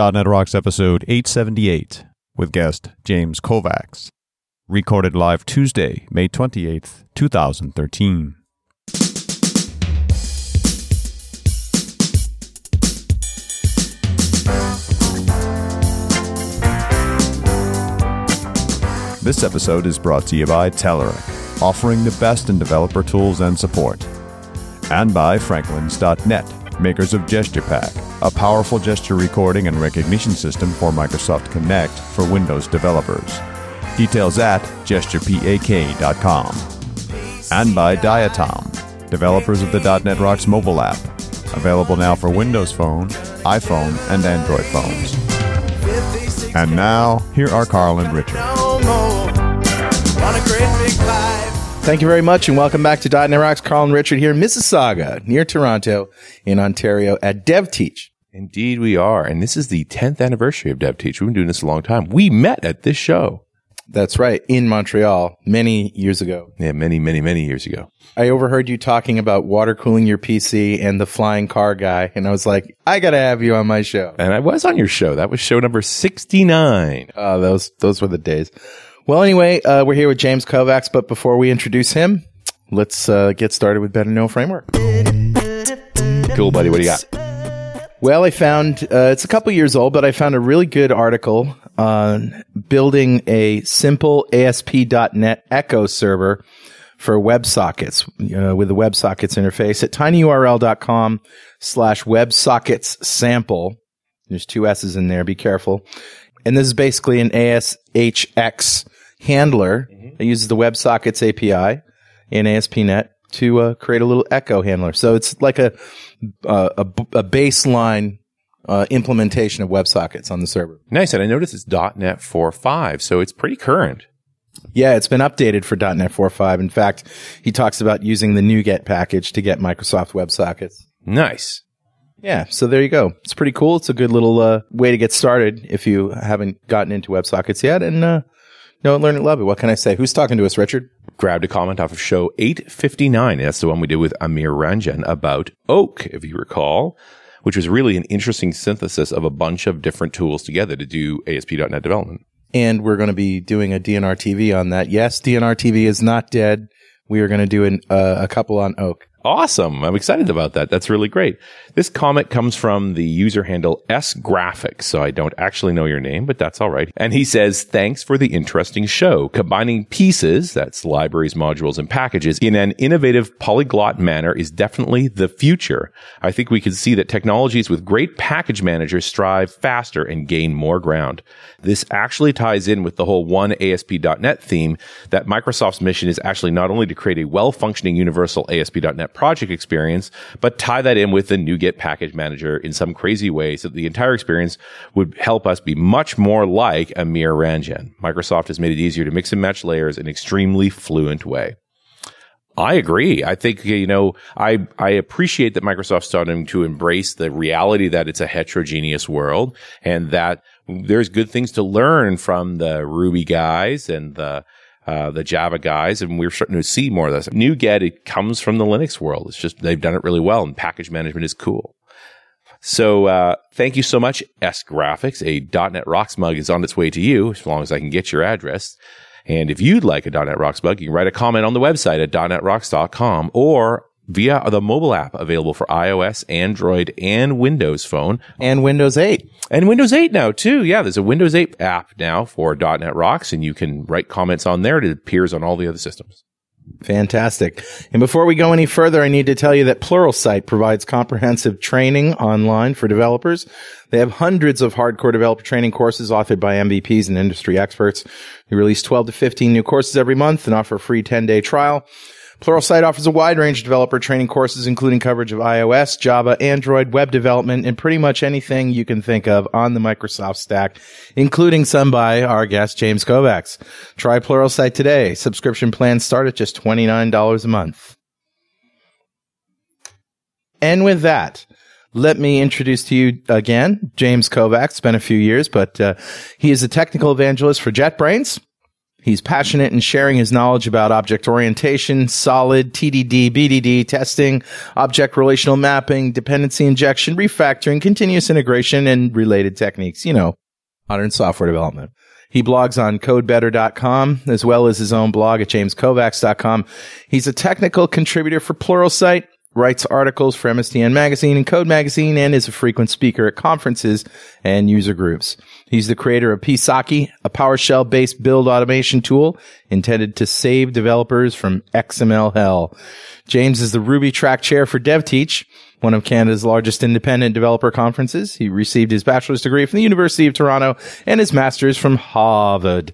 Project.NET Rocks episode 878 with guest James Kovacs, recorded live Tuesday, May 28th, 2013. This episode is brought to you by Telerik, offering the best in developer tools and support, and by Franklin's.net, makers of GesturePak, a powerful gesture recording and recognition system for Microsoft Kinect for Windows developers. Details at gesturepak.com. And by Diatom, developers of the .NET Rocks mobile app, available now for Windows Phone, iPhone, and Android phones. And now, here are Carl and Richard. Thank you very much, and welcome back to .NET Rocks. Carl and Richard here in Mississauga, near Toronto, in Ontario, at DevTeach. Indeed we are, and this is the 10th anniversary of DevTeach. We've been doing this a long time. We met at this show. That's right, in Montreal, many years ago. Yeah, many years ago. I overheard you talking about water cooling your PC and the flying car guy, and I was like, I gotta have you on my show. And I was on your show. That was show number 69. Those were the days. Well, anyway, we're here with James Kovacs, but before we introduce him, let's get started with Better Know Framework. Cool, buddy. What do you got? Well, I found, it's a couple years old, but I found a really good article on building a simple ASP.NET Echo server for WebSockets, with the WebSockets interface at tinyurl.com/WebSockets sample. There's two S's in there. Be careful. And this is basically an ASHX handler that uses the WebSockets API in ASP.NET to create a little echo handler. So it's like a baseline implementation of WebSockets on the server. Nice. And I noticed it's .NET 4.5, so it's pretty current. Yeah, it's been updated for .NET 4.5. In fact, he talks about using the NuGet package to get Microsoft WebSockets. Nice. Yeah, so there you go. It's pretty cool. It's a good little way to get started if you haven't gotten into WebSockets yet. And know it, learn it, love it. What can I say? Who's talking to us, Richard? Grabbed a comment off of show 859. That's the one we did with Amir Rajan about Oak, if you recall, which was really an interesting synthesis of a bunch of different tools together to do ASP.NET development. And we're going to be doing a DNR TV on that. Yes, DNR TV is not dead. We are going to do a couple on Oak. Awesome. I'm excited about that. That's really great. This comment comes from the user handle sgraphics, so I don't actually know your name, but that's all right. And he says, thanks for the interesting show. Combining pieces, that's libraries, modules, and packages, in an innovative polyglot manner is definitely the future. I think we can see that technologies with great package managers strive faster and gain more ground. This actually ties in with the whole one ASP.NET theme, that Microsoft's mission is actually not only to create a well-functioning universal ASP.NET project experience, but tie that in with the NuGet package manager in some crazy way so that the entire experience would help us be much more like Amir Ranjan. Microsoft has made it easier to mix and match layers in an extremely fluent way. I agree. I think, I appreciate that Microsoft's starting to embrace the reality that it's a heterogeneous world and that there's good things to learn from the Ruby guys and the Java guys, and we're starting to see more of this. NuGet, it comes from the Linux world. It's just they've done it really well, and package management is cool. So thank you so much, sgraphics. A .NET Rocks mug is on its way to you, as long as I can get your address. And if you'd like a .NET Rocks mug, you can write a comment on the website at .NETRocks.com or via the mobile app available for iOS, Android, and Windows Phone. And Windows 8. And Windows 8 now, too. Yeah, there's a Windows 8 app now for .NET Rocks, and you can write comments on there. It appears on all the other systems. Fantastic. And before we go any further, I need to tell you that Pluralsight provides comprehensive training online for developers. They have hundreds of hardcore developer training courses authored by MVPs and industry experts. They release 12 to 15 new courses every month and offer a free 10-day trial. Pluralsight offers a wide range of developer training courses, including coverage of iOS, Java, Android, web development, and pretty much anything you can think of on the Microsoft stack, including some by our guest, James Kovacs. Try Pluralsight today. Subscription plans start at just $29 a month. And with that, let me introduce to you again James Kovacs. It's been a few years, but he is a technical evangelist for JetBrains. He's passionate in sharing his knowledge about object orientation, solid, TDD, BDD, testing, object relational mapping, dependency injection, refactoring, continuous integration, and related techniques, you know, modern software development. He blogs on CodeBetter.com, as well as his own blog at JamesKovacs.com. He's a technical contributor for Pluralsight, writes articles for MSDN Magazine and Code Magazine, and is a frequent speaker at conferences and user groups. He's the creator of Psaki, a PowerShell-based build automation tool intended to save developers from XML hell. James is the Ruby Track Chair for DevTeach, one of Canada's largest independent developer conferences. He received his bachelor's degree from the University of Toronto and his master's from Harvard.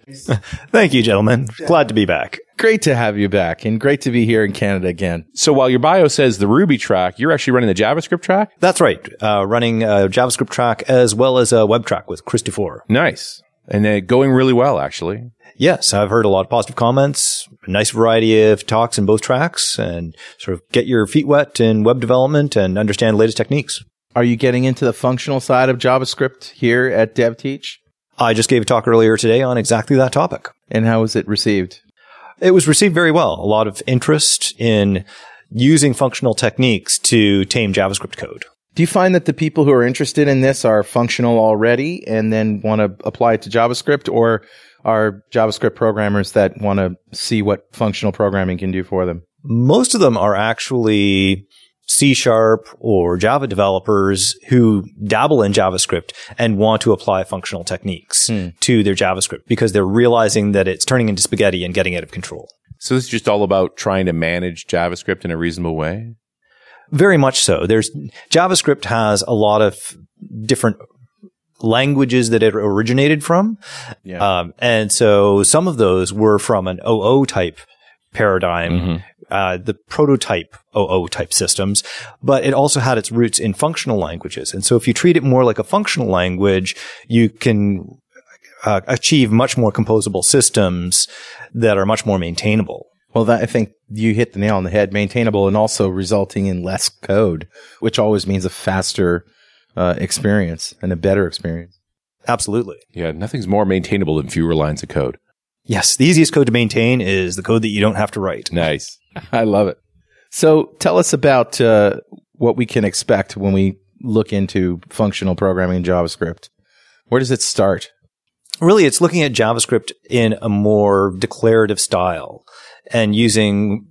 Thank you, gentlemen. Glad to be back. Great to have you back, and great to be here in Canada again. So while your bio says the Ruby track, you're actually running the JavaScript track? That's right. Running a JavaScript track as well as a web track with Christopher. Nice. And going really well, actually. Yes, I've heard a lot of positive comments, a nice variety of talks in both tracks, and sort of get your feet wet in web development and understand the latest techniques. Are you getting into the functional side of JavaScript here at DevTeach? I just gave a talk earlier today on exactly that topic. And how was it received? It was received very well. A lot of interest in using functional techniques to tame JavaScript code. Do you find that the people who are interested in this are functional already and then want to apply it to JavaScript, or are JavaScript programmers that want to see what functional programming can do for them? Most of them are actually C# or Java developers who dabble in JavaScript and want to apply functional techniques to their JavaScript because they're realizing that it's turning into spaghetti and getting out of control. So this is just all about trying to manage JavaScript in a reasonable way? Very much so. JavaScript has a lot of different languages that it originated from. Yeah. And so some of those were from an OO type paradigm, the prototype OO type systems, but it also had its roots in functional languages. And so if you treat it more like a functional language, you can achieve much more composable systems that are much more maintainable. Well, I think you hit the nail on the head, maintainable and also resulting in less code, which always means a faster experience and a better experience. Absolutely. Yeah, nothing's more maintainable than fewer lines of code. Yes, the easiest code to maintain is the code that you don't have to write. Nice. I love it. So tell us about what we can expect when we look into functional programming in JavaScript. Where does it start? Really, it's looking at JavaScript in a more declarative style and using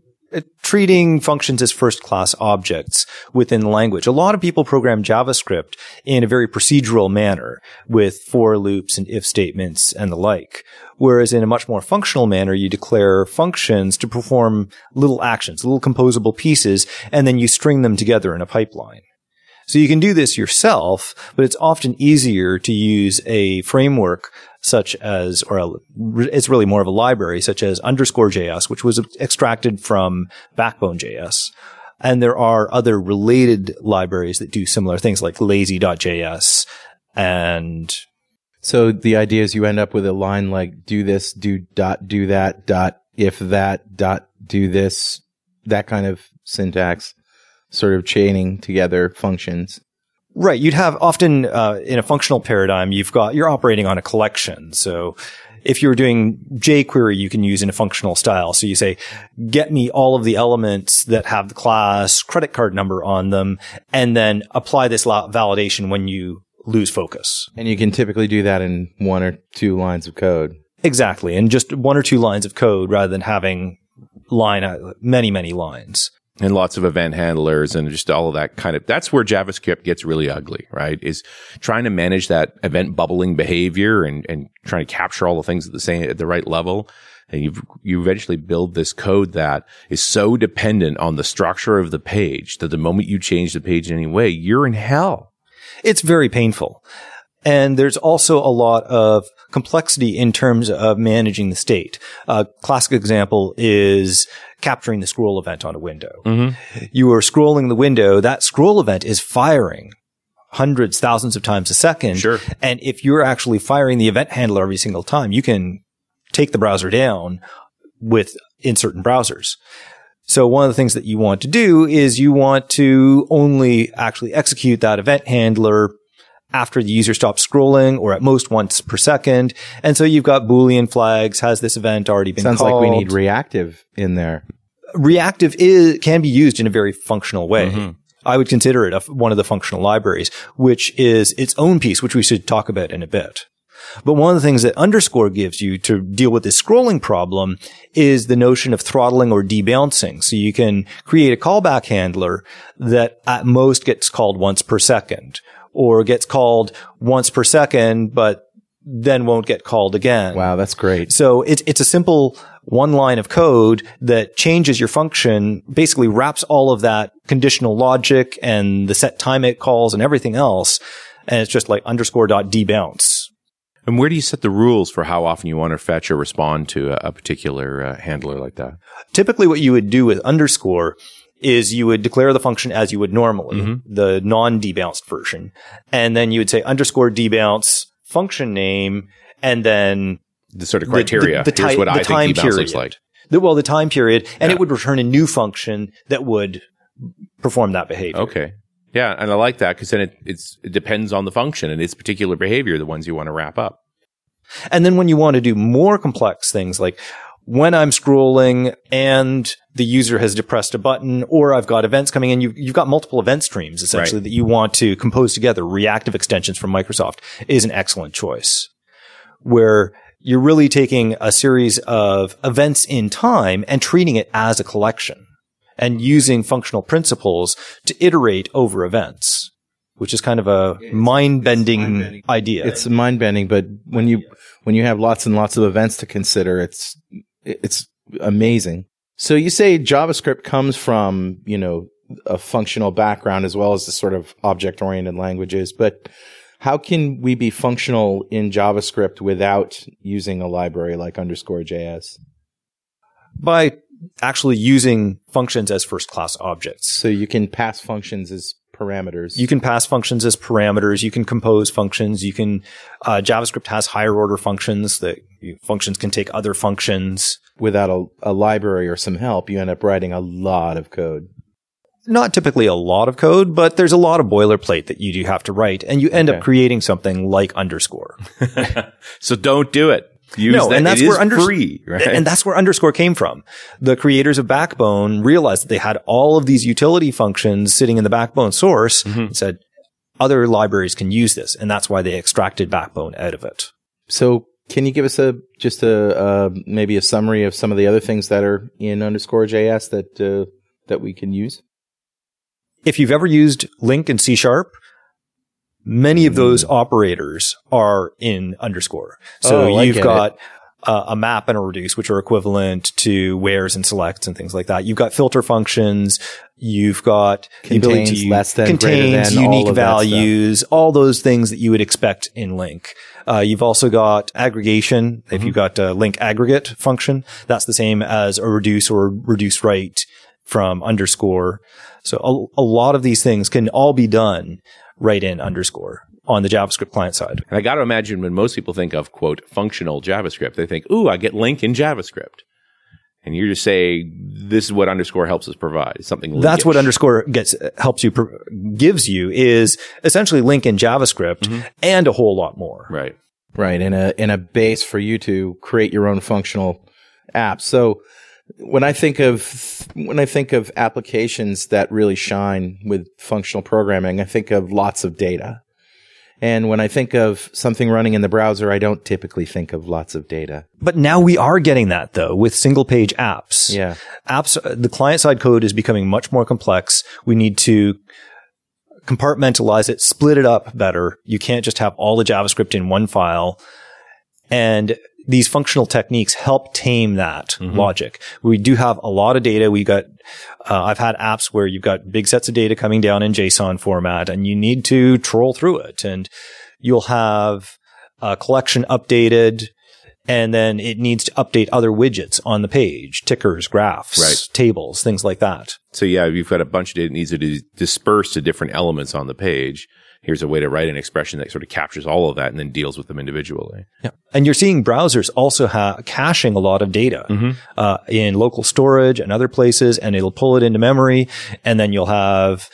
treating functions as first-class objects within language. A lot of people program JavaScript in a very procedural manner with for loops and if statements and the like, whereas in a much more functional manner, you declare functions to perform little actions, little composable pieces, and then you string them together in a pipeline. So you can do this yourself, but it's often easier to use a framework such as, it's really more of a library, such as underscore.js, which was extracted from Backbone.js. And there are other related libraries that do similar things like lazy.js. And so the idea is you end up with a line like do this, do dot, do that, dot, if that, dot, do this, that kind of syntax, sort of chaining together functions. Right. You'd have often in a functional paradigm, you're operating on a collection. So if you're doing jQuery, you can use in a functional style. So you say, get me all of the elements that have the class credit card number on them, and then apply this validation when you lose focus. And you can typically do that in one or two lines of code. Exactly. And just one or two lines of code rather than having many, many lines. And lots of event handlers and just all of that kind of, that's where JavaScript gets really ugly, right? Is trying to manage that event bubbling behavior and trying to capture all the things at the right level. And you eventually build this code that is so dependent on the structure of the page that the moment you change the page in any way, you're in hell. It's very painful. And there's also a lot of complexity in terms of managing the state. A classic example is capturing the scroll event on a window. Mm-hmm. You are scrolling the window. That scroll event is firing hundreds, thousands of times a second. Sure. And if you're actually firing the event handler every single time, you can take the browser down in certain browsers. So one of the things that you want to do is you want to only actually execute that event handler after the user stops scrolling, or at most once per second. And so you've got Boolean flags. Has this event already been called? Sounds like we need reactive in there. Reactive can be used in a very functional way. Mm-hmm. I would consider it one of the functional libraries, which is its own piece, which we should talk about in a bit. But one of the things that underscore gives you to deal with this scrolling problem is the notion of throttling or debouncing. So you can create a callback handler that at most gets called once per second, or gets called once per second, but then won't get called again. Wow, that's great. So it's a simple one line of code that changes your function, basically wraps all of that conditional logic and the set time it calls and everything else. And it's just like underscore.debounce. And where do you set the rules for how often you want to fetch or respond to a particular handler like that? Typically, what you would do with underscore is you would declare the function as you would normally, mm-hmm. the non-debounced version. And then you would say underscore debounce function name, and then the sort of criteria. Here's what I think debounce looks like. The time period. And it would return a new function that would perform that behavior. Okay. Yeah, and I like that because then it depends on the function and its particular behavior, the ones you want to wrap up. And then when you want to do more complex things, like when I'm scrolling and the user has depressed a button, or I've got events coming in, you've got multiple event streams, essentially, that you want to compose together. Reactive Extensions from Microsoft is an excellent choice, where you're really taking a series of events in time and treating it as a collection, and using functional principles to iterate over events, which is kind of a mind-bending idea. It's mind-bending, but when you have lots and lots of events to consider, it's amazing. So you say JavaScript comes from, a functional background as well as the sort of object-oriented languages, but how can we be functional in JavaScript without using a library like underscore.js? By actually using functions as first-class objects. So you can pass functions as parameters. You can compose functions. You can JavaScript has higher-order functions that functions can take other functions. Without a library or some help, you end up writing a lot of code. Not typically a lot of code, but there's a lot of boilerplate that you do have to write, and you end up creating something like underscore. So don't do it. And that's where free, right? And that's where underscore came from. The creators of Backbone realized that they had all of these utility functions sitting in the Backbone source and said, other libraries can use this. And that's why they extracted Backbone out of it. So can you give us maybe a summary of some of the other things that are in underscore.js that we can use? If you've ever used link in C#, many of those operators are in underscore. So you've got a map and a reduce, which are equivalent to wheres and selects and things like that. You've got filter functions. You've got contains, the ability to less than, contains, greater than, unique all values, all those things that you would expect in link. You've also got aggregation. If you've got a link aggregate function, that's the same as a reduce or reduce right from underscore. So a lot of these things can all be done right in underscore on the JavaScript client side. And I got to imagine when most people think of, quote, functional JavaScript, they think, I get link in JavaScript. And you just say, this is what underscore helps us provide, something like that. That's what underscore gives you is essentially link in JavaScript and a whole lot more. Right. Right. In a base for you to create your own functional app. So When I think of applications that really shine with functional programming, I think of lots of data. And when I think of something running in the browser, I don't typically think of lots of data. But now we are getting that, though, with single-page apps. Yeah. Apps, the client-side code is becoming much more complex. We need to compartmentalize it, split it up better. You can't just have all the JavaScript in one file. And these functional techniques help tame that logic. We do have a lot of data. I've had apps where you've got big sets of data coming down in JSON format and you need to troll through it, and you'll have a collection updated and then it needs to update other widgets on the page, tickers, graphs, tables, things like that. So yeah, you've got a bunch of data that needs to be dispersed to different elements on the page. Here's a way to write an expression that sort of captures all of that and then deals with them individually. Yeah. And you're seeing browsers also caching a lot of data in local storage and other places, and it'll pull it into memory. And then you'll have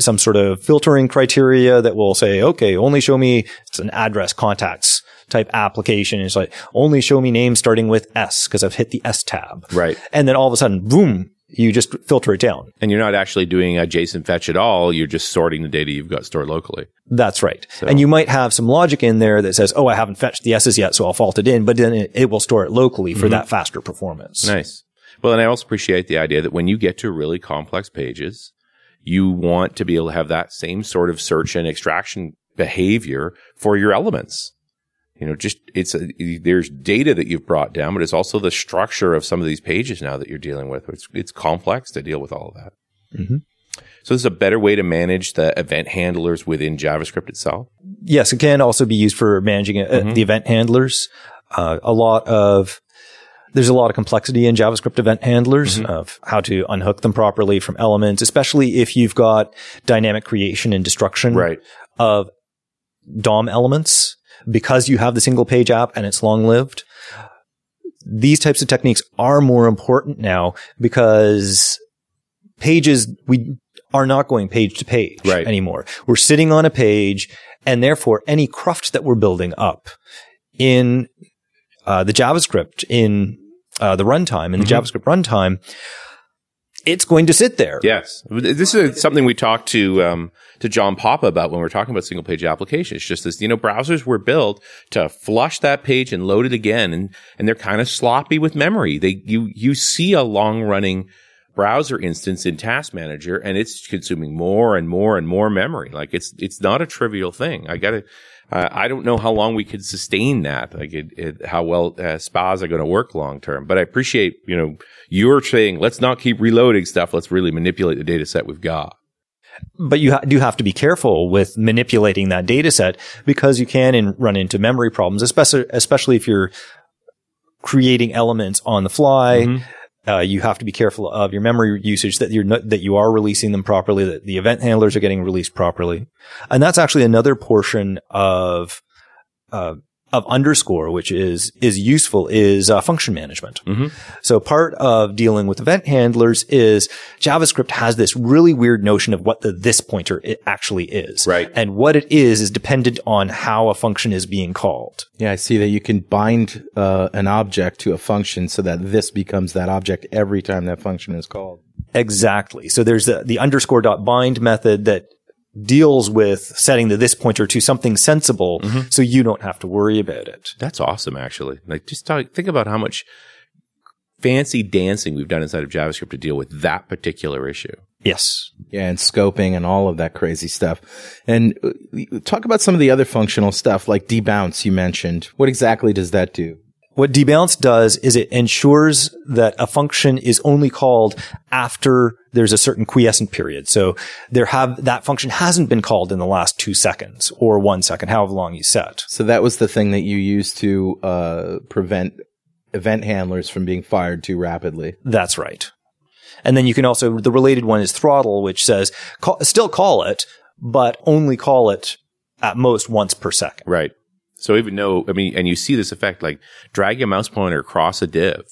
some sort of filtering criteria that will say, okay, only show me, it's an address contacts type application. It's like, only show me names starting with S because I've hit the S tab. Right. And then all of a sudden, boom, you just filter it down. And you're not actually doing a JSON fetch at all. You're just sorting the data you've got stored locally. That's right. So. And you might have some logic in there that says, oh, I haven't fetched the S's yet, so I'll fault it in. But then it will store it locally for that faster performance. Nice. Well, and I also appreciate the idea that when you get to really complex pages, you want to be able to have that same sort of search and extraction behavior for your elements. You know, just there's data that you've brought down, but it's also the structure of some of these pages now that you're dealing with. It's complex to deal with all of that. Mm-hmm. So this is a better way to manage the event handlers within JavaScript itself? Yes, it can also be used for managing the event handlers. There's a lot of complexity in JavaScript event handlers of how to unhook them properly from elements, especially if you've got dynamic creation and destruction of DOM elements. Because you have the single page app and it's long lived, these types of techniques are more important now because pages, we are not going page to page anymore. We're sitting on a page, and therefore any cruft that we're building up in the JavaScript, in the runtime, in the JavaScript runtime, it's going to sit there. Yes. This is something we talked to John Papa about when we're talking about single page applications. It's just this, you know, browsers were built to flush that page and load it again. And they're kind of sloppy with memory. You see a long running browser instance in Task Manager, and it's consuming more and more and more memory. Like it's not a trivial thing. I don't know how long we could sustain that, like how well spas are going to work long term. But I appreciate, you know, you're saying, let's not keep reloading stuff. Let's really manipulate the data set we've got. But you do have to be careful with manipulating that data set, because you can run into memory problems, especially if you're creating elements on the fly. You have to be careful of your memory usage, that you are releasing them properly, that the event handlers are getting released properly. And that's actually another portion of underscore, which is useful, is function management. So part of dealing with event handlers is JavaScript has this really weird notion of what this pointer actually is. Right. And what it is dependent on how a function is being called. Yeah, I see that you can bind an object to a function so that this becomes that object every time that function is called. Exactly. So there's the underscore.bind method that deals with setting the this pointer to something sensible, so you don't have to worry about it. That's awesome, actually. Like, just think about how much fancy dancing we've done inside of JavaScript to deal with that particular issue. Yes. Yeah, and scoping and all of that crazy stuff. And talk about some of the other functional stuff, like debounce you mentioned. What exactly does that do? What debounce does is it ensures that a function is only called after there's a certain quiescent period. So that function hasn't been called in the last 2 seconds or 1 second, however long you set. So that was the thing that you used to prevent event handlers from being fired too rapidly. That's right. And then you can also, the related one is throttle, which says still call it, but only call it at most once per second. Right. So even though, and you see this effect, like drag your mouse pointer across a div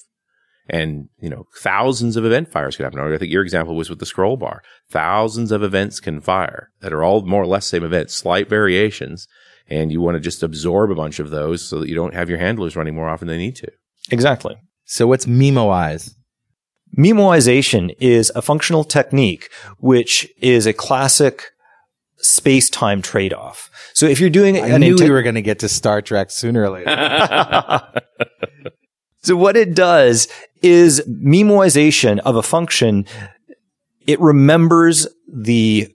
and, you know, thousands of event fires could happen. I think your example was with the scroll bar. Thousands of events can fire that are all more or less same events, slight variations. And you want to just absorb a bunch of those so that you don't have your handlers running more often than they need to. Exactly. So what's memoize? Memoization is a functional technique, which is a classic space-time trade-off. So if you're doing... I knew we were going to get to Star Trek sooner or later. So what it does is memoization of a function. It remembers the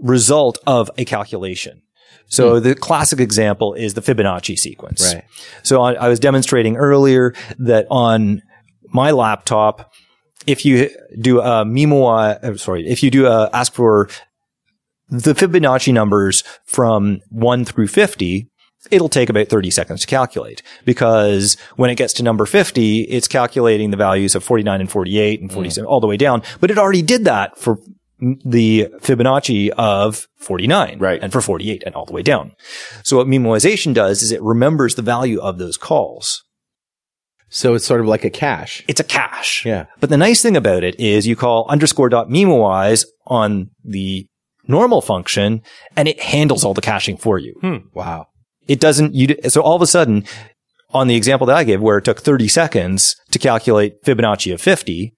result of a calculation. So the classic example is the Fibonacci sequence. Right. So I was demonstrating earlier that on my laptop, if you do a ask for the Fibonacci numbers from 1 through 50, it'll take about 30 seconds to calculate, because when it gets to number 50, it's calculating the values of 49 and 48 and 47 all the way down. But it already did that for the Fibonacci of 49 and for 48 and all the way down. So what memoization does is it remembers the value of those calls. So it's sort of like a cache. It's a cache. Yeah. But the nice thing about it is you call underscore.memoize on the normal function, and it handles all the caching for you. Wow. It doesn't, so all of a sudden, on the example that I gave where it took 30 seconds to calculate Fibonacci of 50,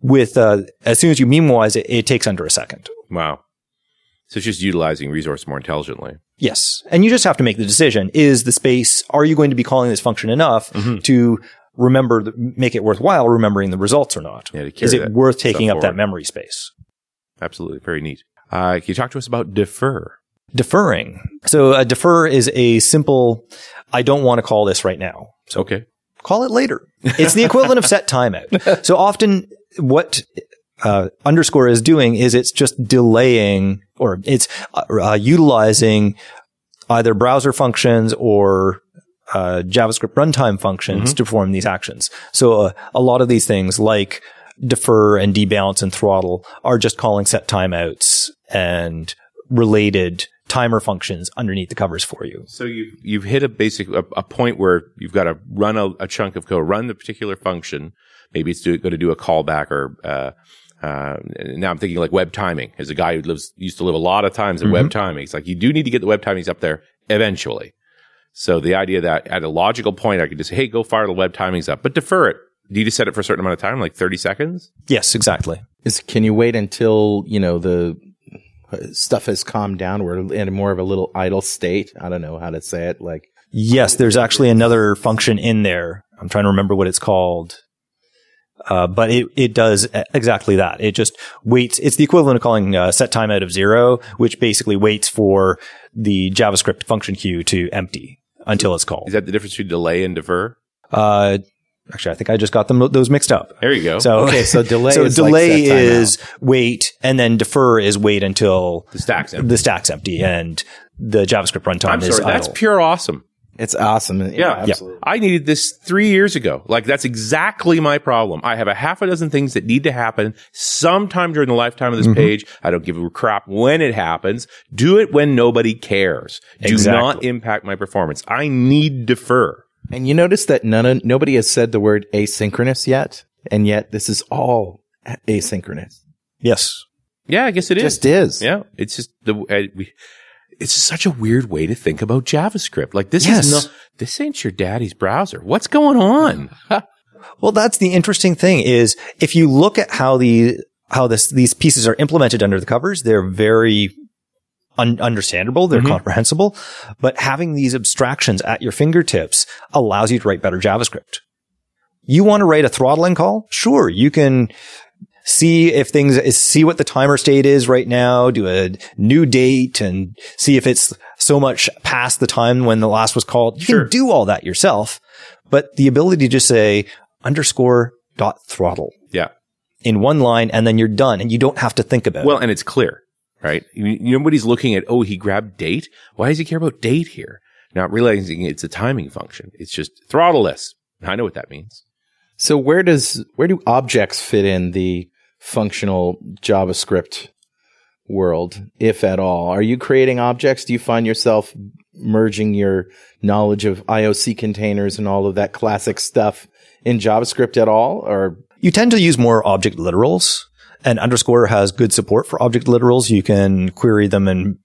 with, as soon as you memeoize it, it takes under a second. Wow. So it's just utilizing resource more intelligently. Yes. And you just have to make the decision. Is the space, are you going to be calling this function enough to remember, make it worthwhile remembering the results or not? Yeah, is it worth taking up that memory space? Absolutely. Very neat. Can you talk to us about defer? Deferring. So defer is a simple, I don't want to call this right now. So okay. Call it later. It's the equivalent of set timeout. So often what underscore is doing is it's just delaying, or it's utilizing either browser functions or JavaScript runtime functions to perform these actions. So a lot of these things like defer and debalance and throttle are just calling set timeouts and related timer functions underneath the covers for you. So you've hit a basic a point where you've got to run a chunk of code, run the particular function. Maybe it's going to do a callback, or now I'm thinking like web timing. As a guy who used to live a lot of times in web timing, it's like you do need to get the web timings up there eventually. So the idea that at a logical point I could just say, hey, go fire the web timings up, but defer it. Do you just set it for a certain amount of time, like 30 seconds? Yes, exactly. Can you wait until the stuff has calmed down? We're in more of a little idle state. I don't know how to say it. Like, yes, there's actually another function in there. I'm trying to remember what it's called. But it does exactly that. It just waits. It's the equivalent of calling set timeout of 0, which basically waits for the JavaScript function queue to empty until it's called. Is that the difference between delay and defer? Actually, I think I just got those mixed up. There you go. So, okay, so delay is wait, and then defer is wait until the stack's empty and the JavaScript runtime is idle. That's pure awesome. It's awesome. Yeah, absolutely. I needed this 3 years ago. Like, that's exactly my problem. I have a half a dozen things that need to happen sometime during the lifetime of this page. I don't give a crap when it happens. Do it when nobody cares. Exactly. Do not impact my performance. I need defer. And you notice that nobody has said the word asynchronous yet, and yet this is all asynchronous. Yes. Yeah, I guess it just is. Just is. Yeah, it's just it's such a weird way to think about JavaScript. Like, this is this ain't your daddy's browser. What's going on? Well, that's the interesting thing is if you look at how these pieces are implemented under the covers, they're very understandable, they're comprehensible, but having these abstractions at your fingertips allows you to write better JavaScript. You want to write a throttling call? Sure, you can see what the timer state is right now, do a new date and see if it's so much past the time when the last was called. You can do all that yourself, but the ability to just say _.throttle in one line, and then you're done, and you don't have to think about it. Well, and it's clear. Right? Nobody's looking at, oh, he grabbed date. Why does he care about date here? Not realizing it's a timing function. It's just throttleless. I know what that means. So where do objects fit in the functional JavaScript world, if at all? Are you creating objects? Do you find yourself merging your knowledge of IOC containers and all of that classic stuff in JavaScript at all? Or you tend to use more object literals. And underscore has good support for object literals. You can query them and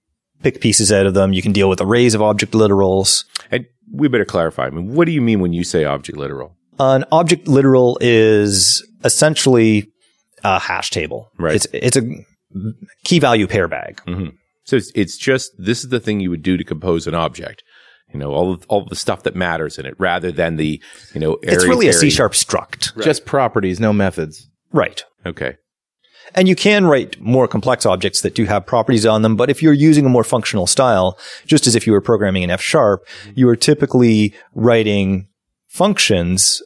pick pieces out of them. You can deal with arrays of object literals. And we better clarify. I mean, what do you mean when you say object literal? An object literal is essentially a hash table. Right. It's a key value pair bag. So it's just, this is the thing you would do to compose an object. All of the stuff that matters in it, rather than the, it's really a C# struct. Right. Just properties, no methods. Right. Okay. And you can write more complex objects that do have properties on them, but if you're using a more functional style, just as if you were programming in F#, you are typically writing functions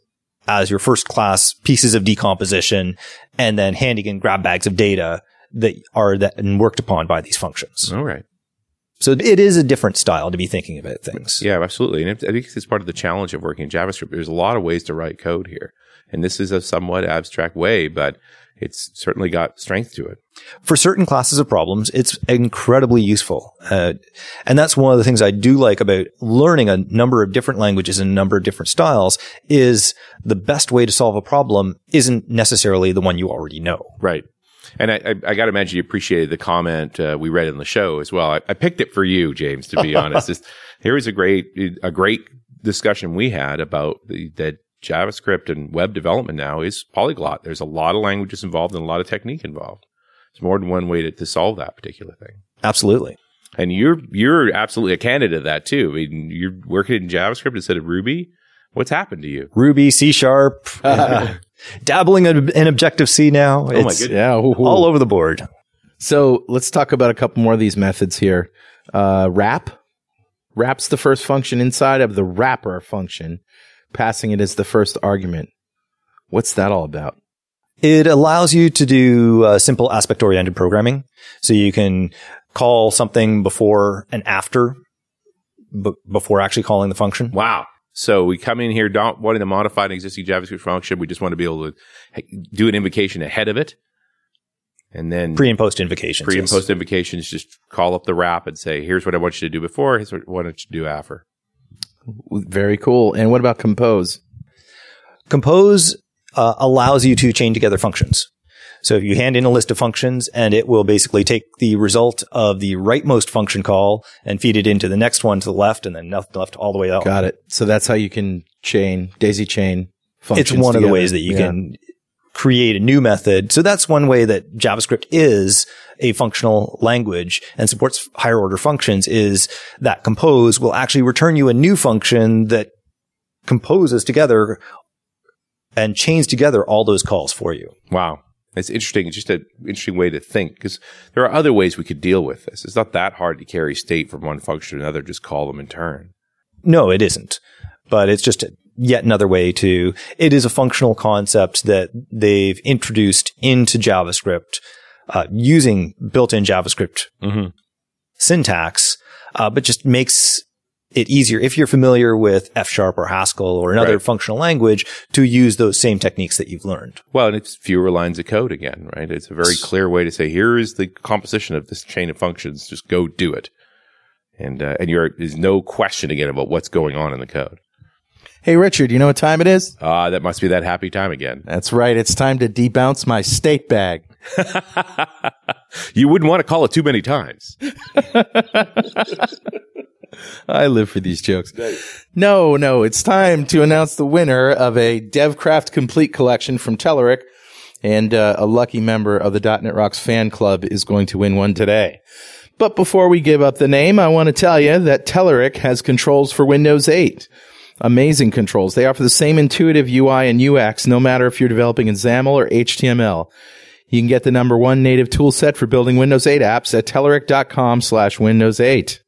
as your first class pieces of decomposition, and then handing in grab bags of data that are worked upon by these functions. All right. So it is a different style to be thinking about things. Yeah, absolutely. And I think it's part of the challenge of working in JavaScript. There's a lot of ways to write code here, and this is a somewhat abstract way, but it's certainly got strength to it. For certain classes of problems, it's incredibly useful. And that's one of the things I do like about learning a number of different languages and a number of different styles is the best way to solve a problem isn't necessarily the one you already know. Right. And I got to imagine you appreciated the comment we read in the show as well. I picked it for you, James, to be honest. Here was a great discussion we had about that JavaScript and web development now is polyglot. There's a lot of languages involved and a lot of technique involved. There's more than one way to solve that particular thing. Absolutely. And you're absolutely a candidate of that too. I mean, you're working in JavaScript instead of Ruby. What's happened to you? Ruby, C Sharp, dabbling in Objective-C now. Oh, my goodness. Yeah, all over the board. So let's talk about a couple more of these methods here. Wrap. Wrap's the first function inside of the wrapper function, passing it as the first argument. What's that all about? It allows you to do simple aspect-oriented programming. So you can call something before and after, before actually calling the function. Wow. So we come in here not wanting to modify an existing JavaScript function. We just want to be able to do an invocation ahead of it. And then pre and post invocations. Pre and post invocations, just call up the wrap and say, here's what I want you to do before, here's what I want you to do after. Very cool. And what about compose? Compose allows you to chain together functions. So you hand in a list of functions, and it will basically take the result of the rightmost function call and feed it into the next one to the left, and then left all the way out. Got it. So that's how you can daisy chain functions. It's one together. Of the ways that you can create a new method. So that's one way that JavaScript is a functional language and supports higher order functions, is that compose will actually return you a new function that composes together and chains together all those calls for you. Wow. It's interesting. It's just an interesting way to think, because there are other ways we could deal with this. It's not that hard to carry state from one function to another, just call them in turn. No, it isn't. But it's just yet another way to, it is a functional concept that they've introduced into JavaScript using built-in JavaScript syntax, but just makes it easier if you're familiar with F Sharp or Haskell or another functional language to use those same techniques that you've learned. Well, and it's fewer lines of code again, right? It's a very clear way to say, here is the composition of this chain of functions. Just go do it. And there's no question again about what's going on in the code. Hey, Richard, you know what time it is? That must be that happy time again. That's right. It's time to debounce my state bag. You wouldn't want to call it too many times. I live for these jokes. No, it's time to announce the winner of a DevCraft Complete Collection from Telerik, and a lucky member of the .NET Rocks fan club is going to win one today. But before we give up the name, I want to tell you that Telerik has controls for Windows 8. Amazing controls. They offer the same intuitive UI and UX, no matter if you're developing in XAML or HTML. You can get the #1 native toolset for building Windows 8 apps at telerik.com/Windows 8.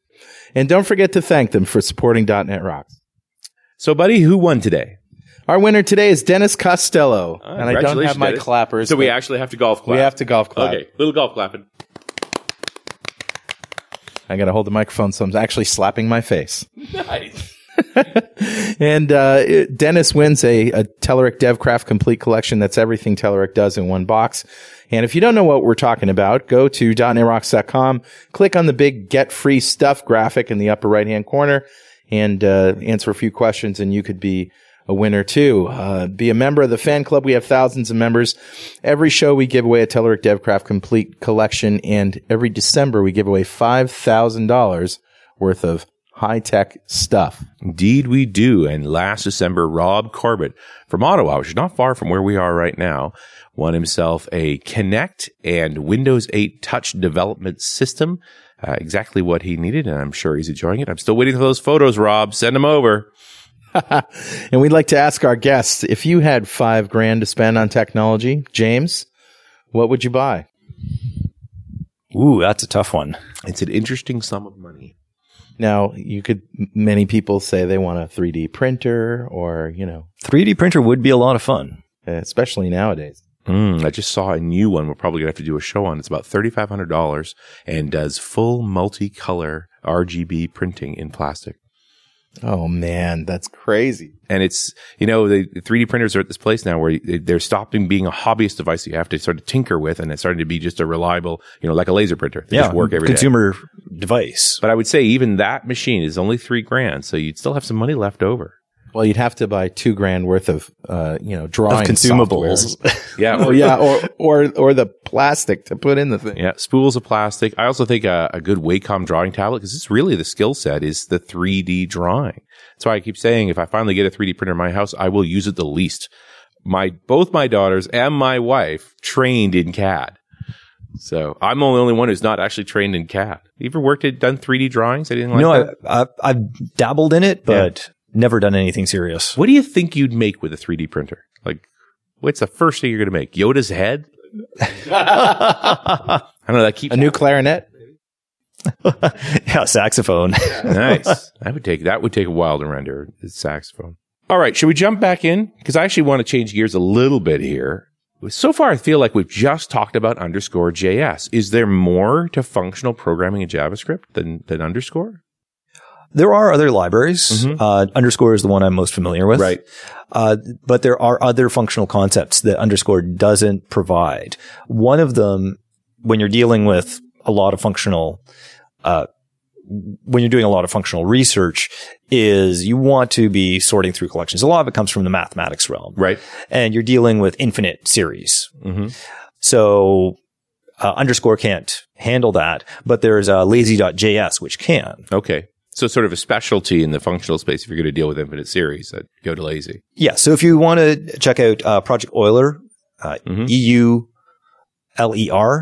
And don't forget to thank them for supporting .NET Rocks. So, buddy, who won today? Our winner today is Dennis Costello. And I don't have my clappers. So we actually have to golf clap. We have to golf clap. Okay, little golf clapping. I got to hold the microphone, so I'm actually slapping my face. Nice. And Dennis wins a Telerik DevCraft Complete Collection. That's everything Telerik does in one box. And if you don't know what we're talking about, go to .netrocks.com, click on the big Get Free Stuff graphic in the upper right-hand corner, and answer a few questions, and you could be a winner, too. Be a member of the fan club. We have thousands of members. Every show, we give away a Telerik DevCraft Complete Collection, and every December, we give away $5,000 worth of high-tech stuff. Indeed we do. And last December, Rob Corbett from Ottawa, which is not far from where we are right now, won himself a Kinect and Windows 8 Touch development system. Exactly what he needed, and I'm sure he's enjoying it. I'm still waiting for those photos, Rob. Send them over. And we'd like to ask our guests, if you had $5,000 to spend on technology, James, what would you buy? Ooh, that's a tough one. It's an interesting sum of money. Now, many people say they want a 3D printer, or, 3D printer would be a lot of fun. Especially nowadays. I just saw a new one we're probably going to have to do a show on. It's about $3,500 and does full multicolor RGB printing in plastic. Oh, man, that's crazy. And it's, the 3D printers are at this place now where they're stopping being a hobbyist device that you have to sort of tinker with, and it's starting to be just a reliable, like a laser printer. They just work every consumer day. Consumer device. But I would say even that machine is only $3,000, so you'd still have some money left over. Well, you'd have to buy $2,000 worth of, drawing of consumables. Yeah. Well, yeah. Or the plastic to put in the thing. Yeah. Spools of plastic. I also think a good Wacom drawing tablet, because it's really the skill set is the 3D drawing. That's why I keep saying if I finally get a 3D printer in my house, I will use it the least. Both my daughters and my wife trained in CAD. So I'm the only one who's not actually trained in CAD. You ever done 3D drawings? I didn't like that. No, I've dabbled in it, but never done anything serious. What do you think you'd make with a 3D printer? Like, what's the first thing you're going to make? Yoda's head? I don't know. That keeps new clarinet? Yeah, saxophone. Nice. That would take a while to render. It's saxophone. All right. Should we jump back in? Because I actually want to change gears a little bit here. So far, I feel like we've just talked about underscore.js. Is there more to functional programming in JavaScript than underscore? There are other libraries. Mm-hmm. Underscore is the one I'm most familiar with. Right. But there are other functional concepts that underscore doesn't provide. One of them, when you're doing a lot of functional research, is you want to be sorting through collections. A lot of it comes from the mathematics realm. Right. And you're dealing with infinite series. Mm-hmm. So underscore can't handle that, but there's lazy.js, which can. Okay. So sort of a specialty in the functional space if you're going to deal with infinite series, I'd go to lazy. Yeah. So if you want to check out Project Euler, EULER.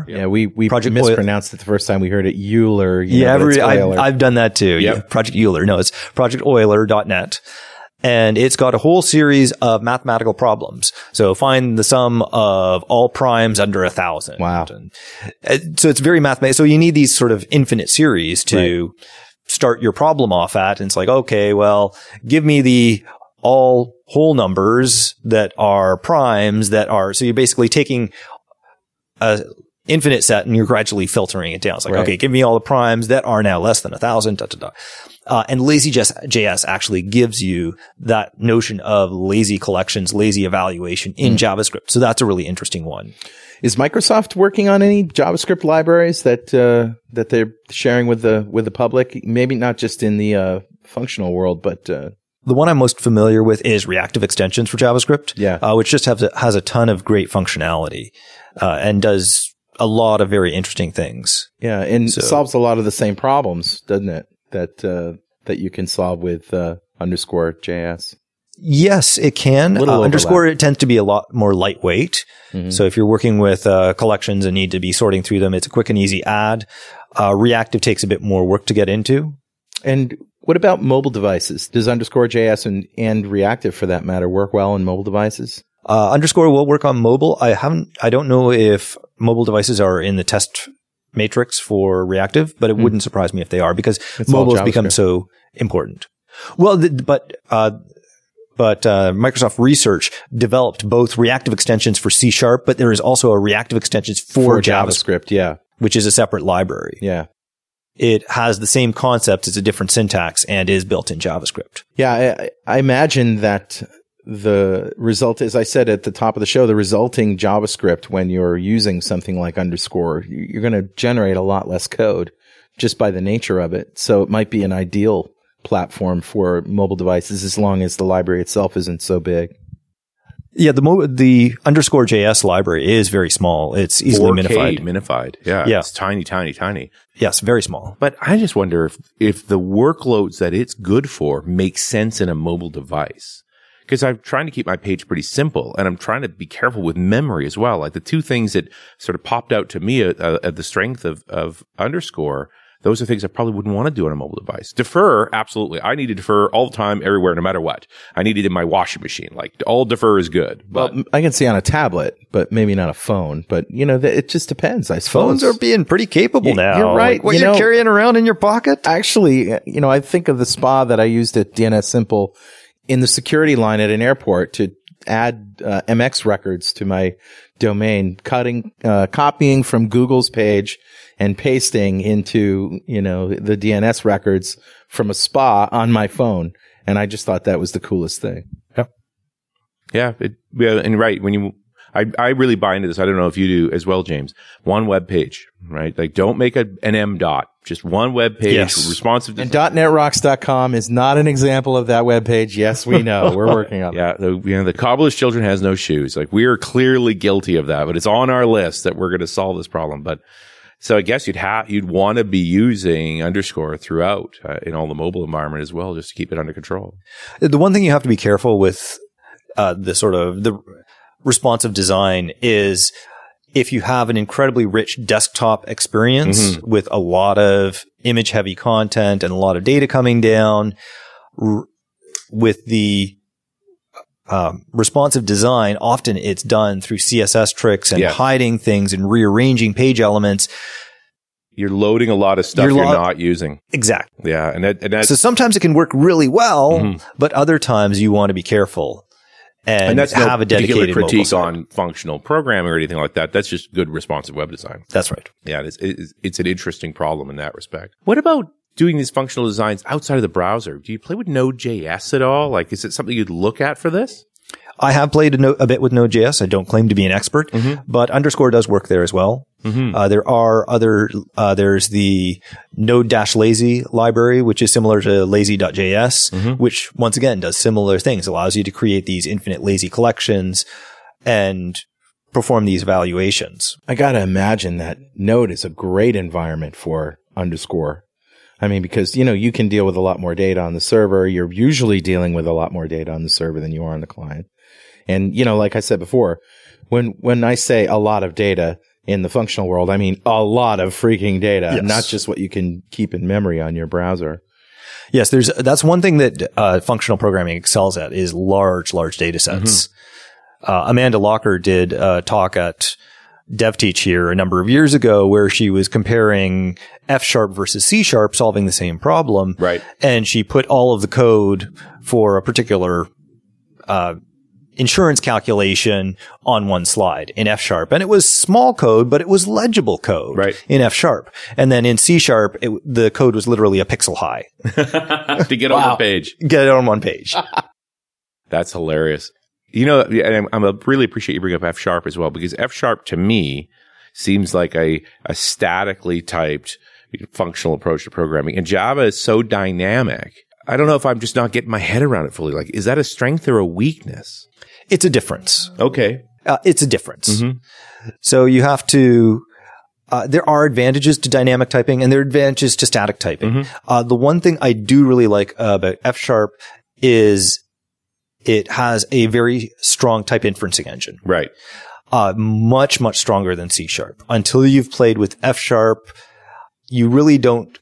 Yeah, we mispronounced it the first time we heard it. Euler. I've done that too. Yep. Yeah, Project Euler. No, it's projecteuler.net. And it's got a whole series of mathematical problems. So find the sum of all primes under 1,000. Wow. And so it's very mathematical. So you need these sort of infinite series to start your problem off at. And it's like, okay, well, give me the all whole numbers that are primes that are, so you're basically taking a infinite set and you're gradually filtering it down. It's like, okay, give me all the primes that are now less than 1,000, and lazy.js actually gives you that notion of lazy collections, lazy evaluation in JavaScript. So that's a really interesting one. Is Microsoft working on any JavaScript libraries that they're sharing with the public? Maybe not just in the functional world, but the one I'm most familiar with is Reactive Extensions for JavaScript, which just has a ton of great functionality and does a lot of very interesting things. Yeah, and solves a lot of the same problems, doesn't it? That you can solve with underscore.js. Yes, it can. Underscore, it tends to be a lot more lightweight. Mm-hmm. So if you're working with collections and need to be sorting through them, it's a quick and easy add. Reactive takes a bit more work to get into. And what about mobile devices? Does underscore.js and Reactive, for that matter, work well on mobile devices? Underscore will work on mobile. I don't know if mobile devices are in the test matrix for Reactive, but it wouldn't surprise me if they are, because mobile has become so important. Well, but Microsoft Research developed both Reactive Extensions for C Sharp, but there is also a Reactive Extensions for JavaScript, which is a separate library. Yeah. It has the same concepts, it's a different syntax, and is built in JavaScript. Yeah, I imagine that the result, as I said at the top of the show, the resulting JavaScript, when you're using something like underscore, you're going to generate a lot less code just by the nature of it. So it might be an ideal platform for mobile devices, as long as the library itself isn't so big. Yeah, the underscore.js library is very small. It's easily minified. Yeah. It's tiny. Yes, very small. But I just wonder if the workloads that it's good for make sense in a mobile device. Because I'm trying to keep my page pretty simple, and I'm trying to be careful with memory as well. Like the two things that sort of popped out to me at the strength of underscore, those are things I probably wouldn't want to do on a mobile device. Defer, absolutely. I need to defer all the time, everywhere, no matter what. I need it in my washing machine. Like, all defer is good. But. Well, I can see on a tablet, but maybe not a phone. But, it just depends, I suppose. Phones are being pretty capable now. You're right. Like, what you're carrying around in your pocket? Actually, I think of the spa that I used at DNS Simple in the security line at an airport to add MX records to my domain, copying from Google's page and pasting into, the DNS records from a spa on my phone. And I just thought that was the coolest thing. Yeah. And right. When you, I really buy into this. I don't know if you do as well, James. One web page, right? Like, don't make an M dot. Just one web page, yes. Responsive to. And .NETRocks.com is not an example of that web page. Yes, we know. We're working on that. Yeah, the cobbler's children has no shoes. Like, we are clearly guilty of that, but it's on our list that we're going to solve this problem. But so I guess you'd want to be using underscore throughout in all the mobile environment as well, just to keep it under control. The one thing you have to be careful with the responsive design is if you have an incredibly rich desktop experience mm-hmm. with a lot of image heavy content and a lot of data coming down with the responsive design, often it's done through CSS tricks and hiding things and rearranging page elements. You're loading a lot of stuff you're not using. Exactly. Yeah. And so sometimes it can work really well, mm-hmm. but other times you want to be careful. And that's have no a dedicated critique on functional programming or anything like that. That's just good responsive web design. That's right. Yeah, it's an interesting problem in that respect. What about doing these functional designs outside of the browser? Do you play with Node.js at all? Like, is it something you'd look at for this? I have played a bit with Node.js. I don't claim to be an expert, mm-hmm. but underscore does work there as well. Mm-hmm. There are there's the node-lazy library, which is similar to lazy.js, mm-hmm. which once again does similar things, allows you to create these infinite lazy collections and perform these evaluations. I got to imagine that Node is a great environment for underscore. I mean, because, you can deal with a lot more data on the server. You're usually dealing with a lot more data on the server than you are on the client. And, like I said before, when I say a lot of data in the functional world, I mean a lot of freaking data, yes. Not just what you can keep in memory on your browser. Yes, that's one thing that functional programming excels at is large data sets. Mm-hmm. Amanda Locker did a talk at DevTeach here a number of years ago where she was comparing F Sharp versus C Sharp solving the same problem. Right. And she put all of the code for a particular insurance calculation on one slide in F Sharp. And it was small code, but it was legible code in F Sharp. And then in C Sharp, the code was literally a pixel high. To get on one page. Get it on one page. That's hilarious. And I really appreciate you bring up F Sharp as well, because F Sharp to me seems like a statically typed functional approach to programming. And Java is so dynamic. I don't know if I'm just not getting my head around it fully. Like, is that a strength or a weakness? It's a difference. Okay. It's a difference. Mm-hmm. So you have to, there are advantages to dynamic typing and there are advantages to static typing. Mm-hmm. The one thing I do really like about F Sharp is it has a very strong type inferencing engine. Right. Much stronger than C Sharp. Until you've played with F Sharp, you really don't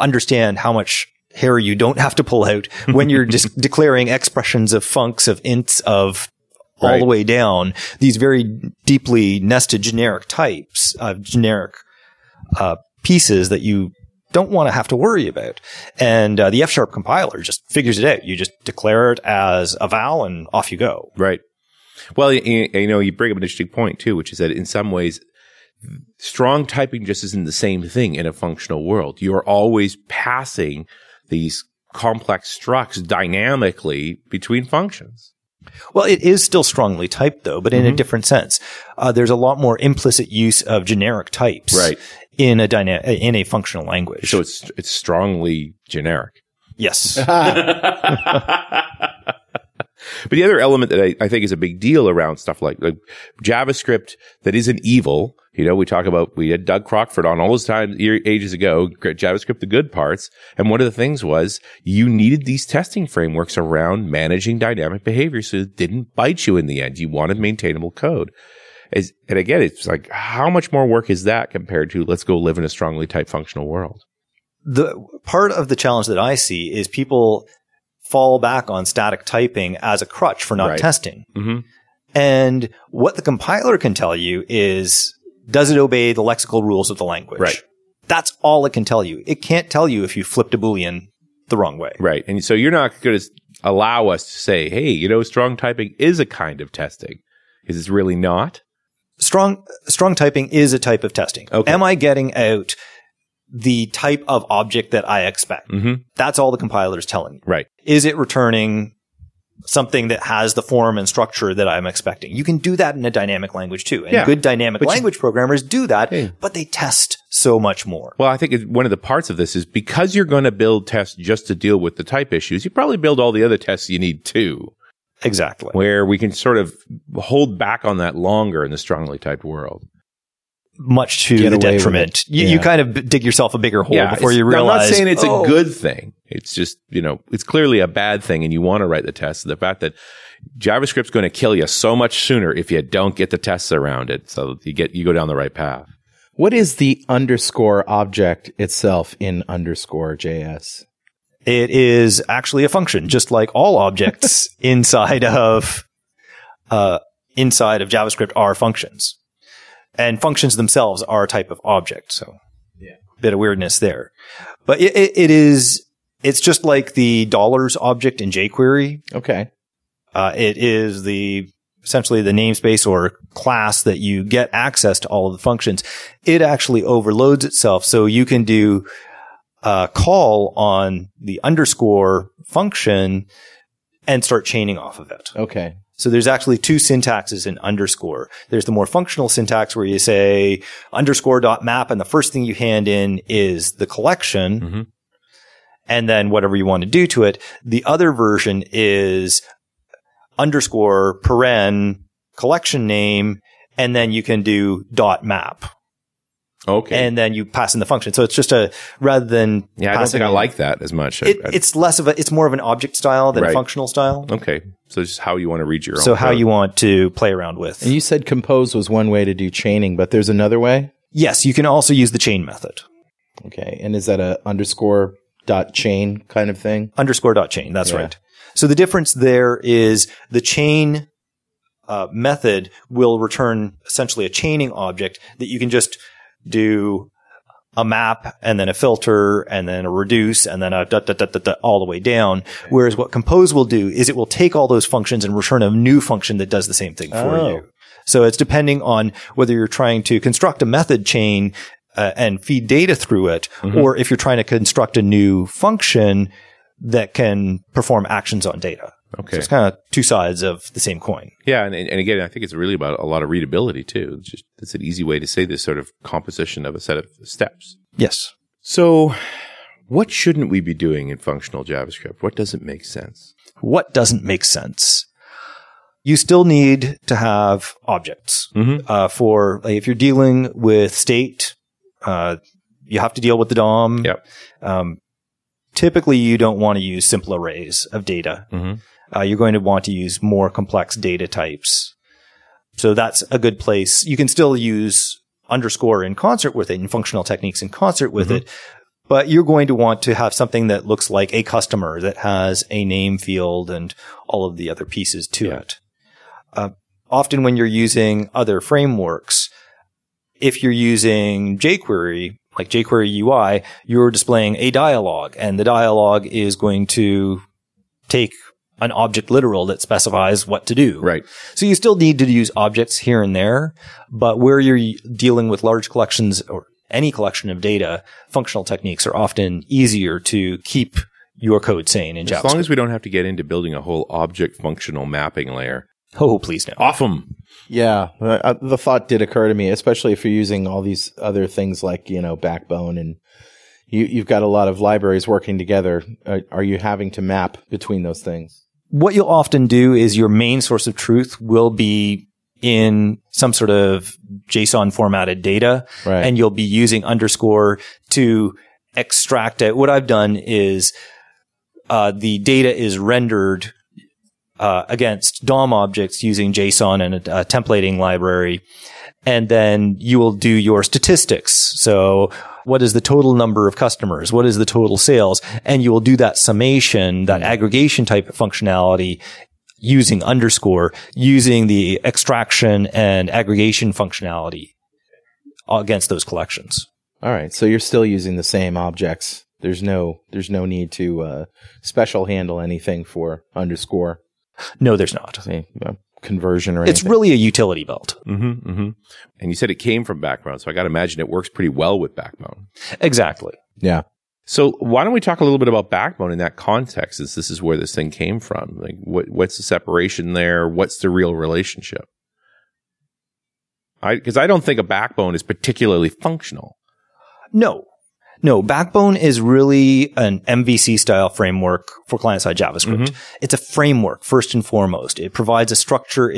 understand how much hair you don't have to pull out when you're just declaring expressions of funcs, of ints, of all the way down, these very deeply nested generic types of generic pieces that you don't want to have to worry about. And the F Sharp compiler just figures it out. You just declare it as a val and off you go. Right. Well, you bring up an interesting point too, which is that in some ways, strong typing just isn't the same thing in a functional world. You are always passing these complex structs dynamically between functions. Well, it is still strongly typed though, but in mm-hmm. a different sense. There's a lot more implicit use of generic types. Right. In a in a functional language. So it's strongly generic. Yes. But the other element that I think is a big deal around stuff like JavaScript that isn't evil, we had Doug Crockford on all this time ages ago, JavaScript, the good parts. And one of the things was you needed these testing frameworks around managing dynamic behavior so it didn't bite you in the end. You wanted maintainable code. And again, it's like, how much more work is that compared to let's go live in a strongly typed functional world? The part of the challenge that I see is people fall back on static typing as a crutch for not testing. Mm-hmm. And what the compiler can tell you is, does it obey the lexical rules of the language? Right. That's all it can tell you. It can't tell you if you flipped a Boolean the wrong way. Right. And so you're not going to allow us to say, hey, strong typing is a kind of testing. Is it really not? Strong typing is a type of testing. Okay. Am I getting out the type of object that I expect? Mm-hmm. That's all the compiler is telling you. Right. Is it returning something that has the form and structure that I'm expecting. You can do that in a dynamic language too. And good dynamic language programmers do that, but they test so much more. Well, I think one of the parts of this is because you're going to build tests just to deal with the type issues, you probably build all the other tests you need too. Exactly. Where we can sort of hold back on that longer in the strongly typed world. Much to the detriment. You kind of dig yourself a bigger hole before you realize. I'm not saying it's a good thing. It's just, you know, it's clearly a bad thing and you want to write the tests. The fact that JavaScript's going to kill you so much sooner if you don't get the tests around it. So you go down the right path. What is the underscore object itself in underscore.js? It is actually a function, just like all objects inside of JavaScript are functions. And functions themselves are a type of object, so bit of weirdness there. But it's just like the $ object in jQuery. Okay. It is essentially the namespace or class that you get access to all of the functions. It actually overloads itself, so you can do a call on the underscore function and start chaining off of it. Okay. So there's actually two syntaxes in underscore. There's the more functional syntax where you say underscore.map and the first thing you hand in is the collection and then whatever you want to do to it. The other version is underscore paren collection name and then you can do .map. Okay. And then you pass in the function. So it's just I don't think I like that as much. It's less of it's more of an object style than a functional style. Okay. So just how you want to read your own. So how you want to play around with. And you said compose was one way to do chaining, but there's another way? Yes. You can also use the chain method. Okay. And is that a underscore.chain kind of thing? Underscore.chain. That's right. So the difference there is the chain method will return essentially a chaining object that you can just do a map and then a filter and then a reduce and then a all the way down. Whereas what compose will do is it will take all those functions and return a new function that does the same thing for you. So it's depending on whether you're trying to construct a method chain and feed data through it, or if you're trying to construct a new function that can perform actions on data. Okay. So it's kind of two sides of the same coin. Yeah. And again, I think it's really about a lot of readability too. It's an easy way to say this sort of composition of a set of steps. Yes. So what shouldn't we be doing in functional JavaScript? What doesn't make sense? What doesn't make sense? You still need to have objects for, like, if you're dealing with state, you have to deal with the DOM. Yep. Typically, you don't want to use simple arrays of data. You're going to want to use more complex data types. So that's a good place. You can still use underscore in concert with it and functional techniques in concert with it, but you're going to want to have something that looks like a customer that has a name field and all of the other pieces to it. Often when you're using other frameworks, if you're using jQuery, like jQuery UI, you're displaying a dialog and the dialog is going to take an object literal that specifies what to do. Right. So you still need to use objects here and there, but where you're dealing with large collections or any collection of data, functional techniques are often easier to keep your code sane in JavaScript. As long as we don't have to get into building a whole object functional mapping layer. Oh, please no. Awesome. Yeah. The thought did occur to me, especially if you're using all these other things like, you know, Backbone and you've got a lot of libraries working together. Are you having to map between those things? What you'll often do is your main source of truth will be in some sort of JSON formatted data. Right. And you'll be using underscore to extract it. What I've done is the data is rendered against DOM objects using JSON and a templating library. And then you will do your statistics. So what is the total number of customers? What is the total sales? And you will do that summation, that aggregation type of functionality using underscore, using the extraction and aggregation functionality against those collections. All right. So you're still using the same objects. There's no need to special handle anything for underscore. No, there's not. Conversion or anything. It's really a utility belt. And you said it came from Backbone, so I got to imagine it works pretty well with Backbone. Exactly. Yeah. So why don't we talk a little bit about Backbone in that context, as this is where this thing came from. Like, what's the separation there? What's the real relationship? Because I don't think a backbone is particularly functional. No, Backbone is really an MVC-style framework for client-side JavaScript. Mm-hmm. It's a framework, first and foremost. It provides a structure.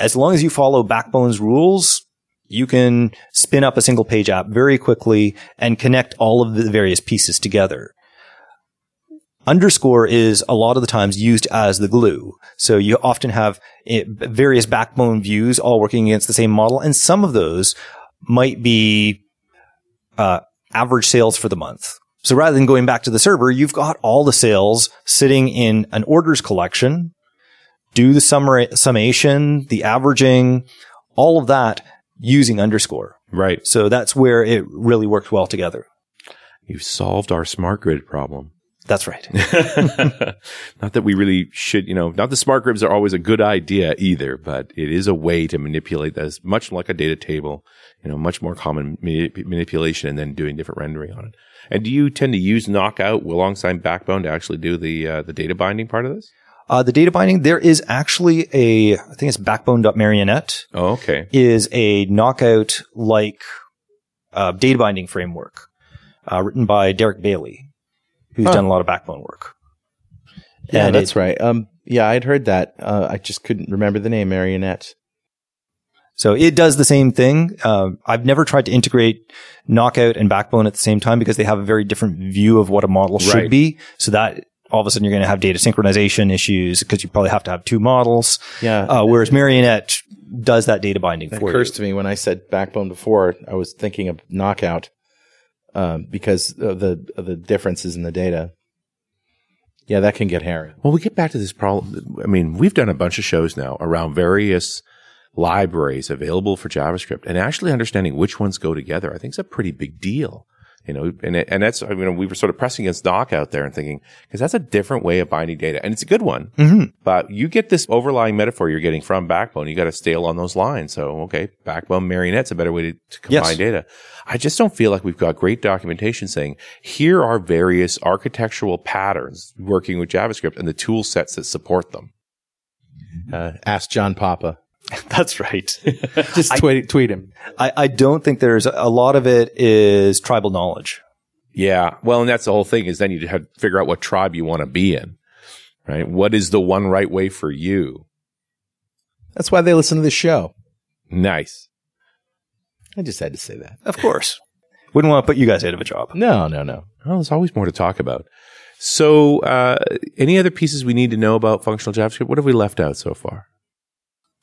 As long as you follow Backbone's rules, you can spin up a single-page app very quickly and connect all of the various pieces together. Underscore is a lot of the times used as the glue. So you often have various Backbone views all working against the same model, and some of those might be average sales for the month. So rather than going back to the server, you've got all the sales sitting in an orders collection, do the summation, the averaging, all of that using Underscore. Right. So that's where it really worked well together. You've solved our smart grid problem. That's right. Not that we really should, not that smart grids are always a good idea either, but it is a way to manipulate that, much like a data table, much more common manipulation, and then doing different rendering on it. And do you tend to use Knockout alongside Backbone to actually do the data binding part of this? The data binding, there is actually I think it's backbone.marionette. Oh, okay. Is a Knockout-like data binding framework written by Derek Bailey, who's done a lot of Backbone work. Yeah, and that's right. Yeah, I'd heard that. I just couldn't remember the name, Marionette. So it does the same thing. I've never tried to integrate Knockout and Backbone at the same time because they have a very different view of what a model should be. So that all of a sudden you're going to have data synchronization issues because you probably have to have two models. Yeah. Whereas Marionette does that data binding for you. It occurs to me when I said Backbone before, I was thinking of Knockout. Because of the differences in the data. Yeah, that can get hairy. Well, we get back to this problem. I mean, we've done a bunch of shows now around various libraries available for JavaScript, and actually understanding which ones go together, I think, is a pretty big deal. And that's, we were sort of pressing against Knockout there and thinking, because that's a different way of binding data. And it's a good one. Mm-hmm. But you get this overlying metaphor you're getting from Backbone. You got to stay along those lines. So, okay, Backbone Marionette's a better way to combine data. I just don't feel like we've got great documentation saying, here are various architectural patterns working with JavaScript and the tool sets that support them. Ask John Papa. That's right. Just tweet him. I don't think there's a lot of it is tribal knowledge. Yeah. Well, and that's the whole thing is then you have to figure out what tribe you want to be in, right? What is the one right way for you? That's why they listen to the show. Nice. I just had to say that. Of course. Wouldn't want to put you guys out of a job. No. Well, there's always more to talk about. So any other pieces we need to know about functional JavaScript? What have we left out so far?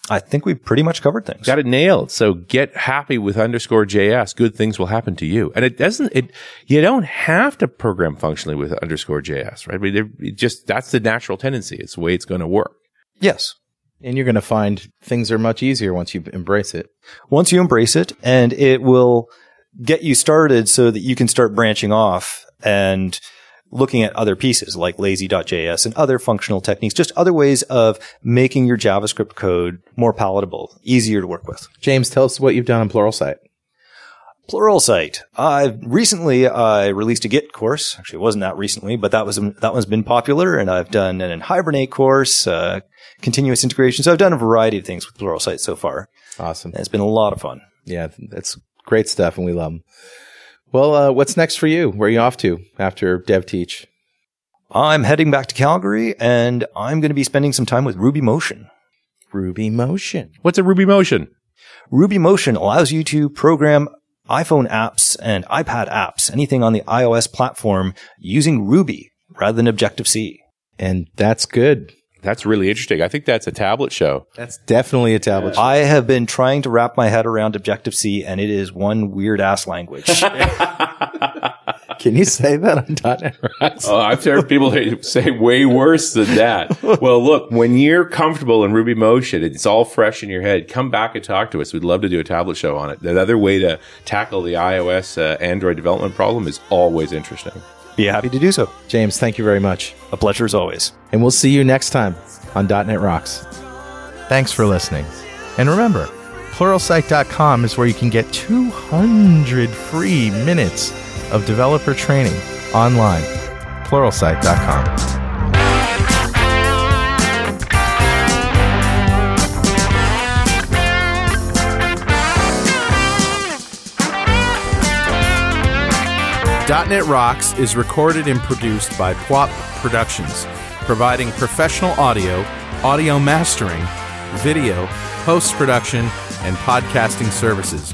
I think we pretty much covered things. Got it nailed. So get happy with underscore.js. Good things will happen to you. And you don't have to program functionally with underscore.js, right? That's the natural tendency. It's the way it's going to work. Yes. And you're going to find things are much easier once you embrace it. Once you embrace it, and it will get you started so that you can start branching off and looking at other pieces like lazy.js and other functional techniques, just other ways of making your JavaScript code more palatable, easier to work with. James, tell us what you've done on Pluralsight. Pluralsight. Recently, I released a Git course. Actually, it wasn't that recently, but that one's been popular, and I've done an Hibernate course, continuous integration. So I've done a variety of things with Pluralsight so far. Awesome. And it's been a lot of fun. Yeah, that's great stuff, and we love them. Well, what's next for you? Where are you off to after DevTeach? I'm heading back to Calgary, and I'm going to be spending some time with RubyMotion. RubyMotion. What's a RubyMotion? RubyMotion allows you to program iPhone apps and iPad apps, anything on the iOS platform, using Ruby rather than Objective-C. And that's good. That's really interesting. I think that's a tablet show. That's definitely a tablet show. I have been trying to wrap my head around Objective-C, and it is one weird-ass language. Can you say that on .NET Rocks? Oh, I've heard people say way worse than that. Well, look, when you're comfortable in RubyMotion, it's all fresh in your head, come back and talk to us. We'd love to do a tablet show on it. The other way to tackle the iOS Android development problem is always interesting. Be happy to do so. James, thank you very much. A pleasure as always. And we'll see you next time on .NET Rocks. Thanks for listening. And remember, Pluralsight.com is where you can get 200 free minutes of developer training online, Pluralsight.com. .NET Rocks is recorded and produced by Pwop Productions, providing professional audio, audio mastering, video, post-production, and podcasting services.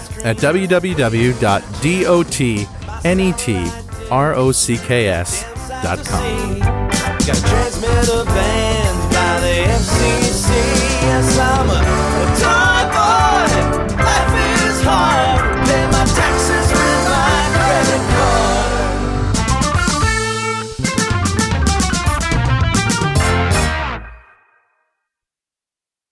at www.dotnetrocks.com.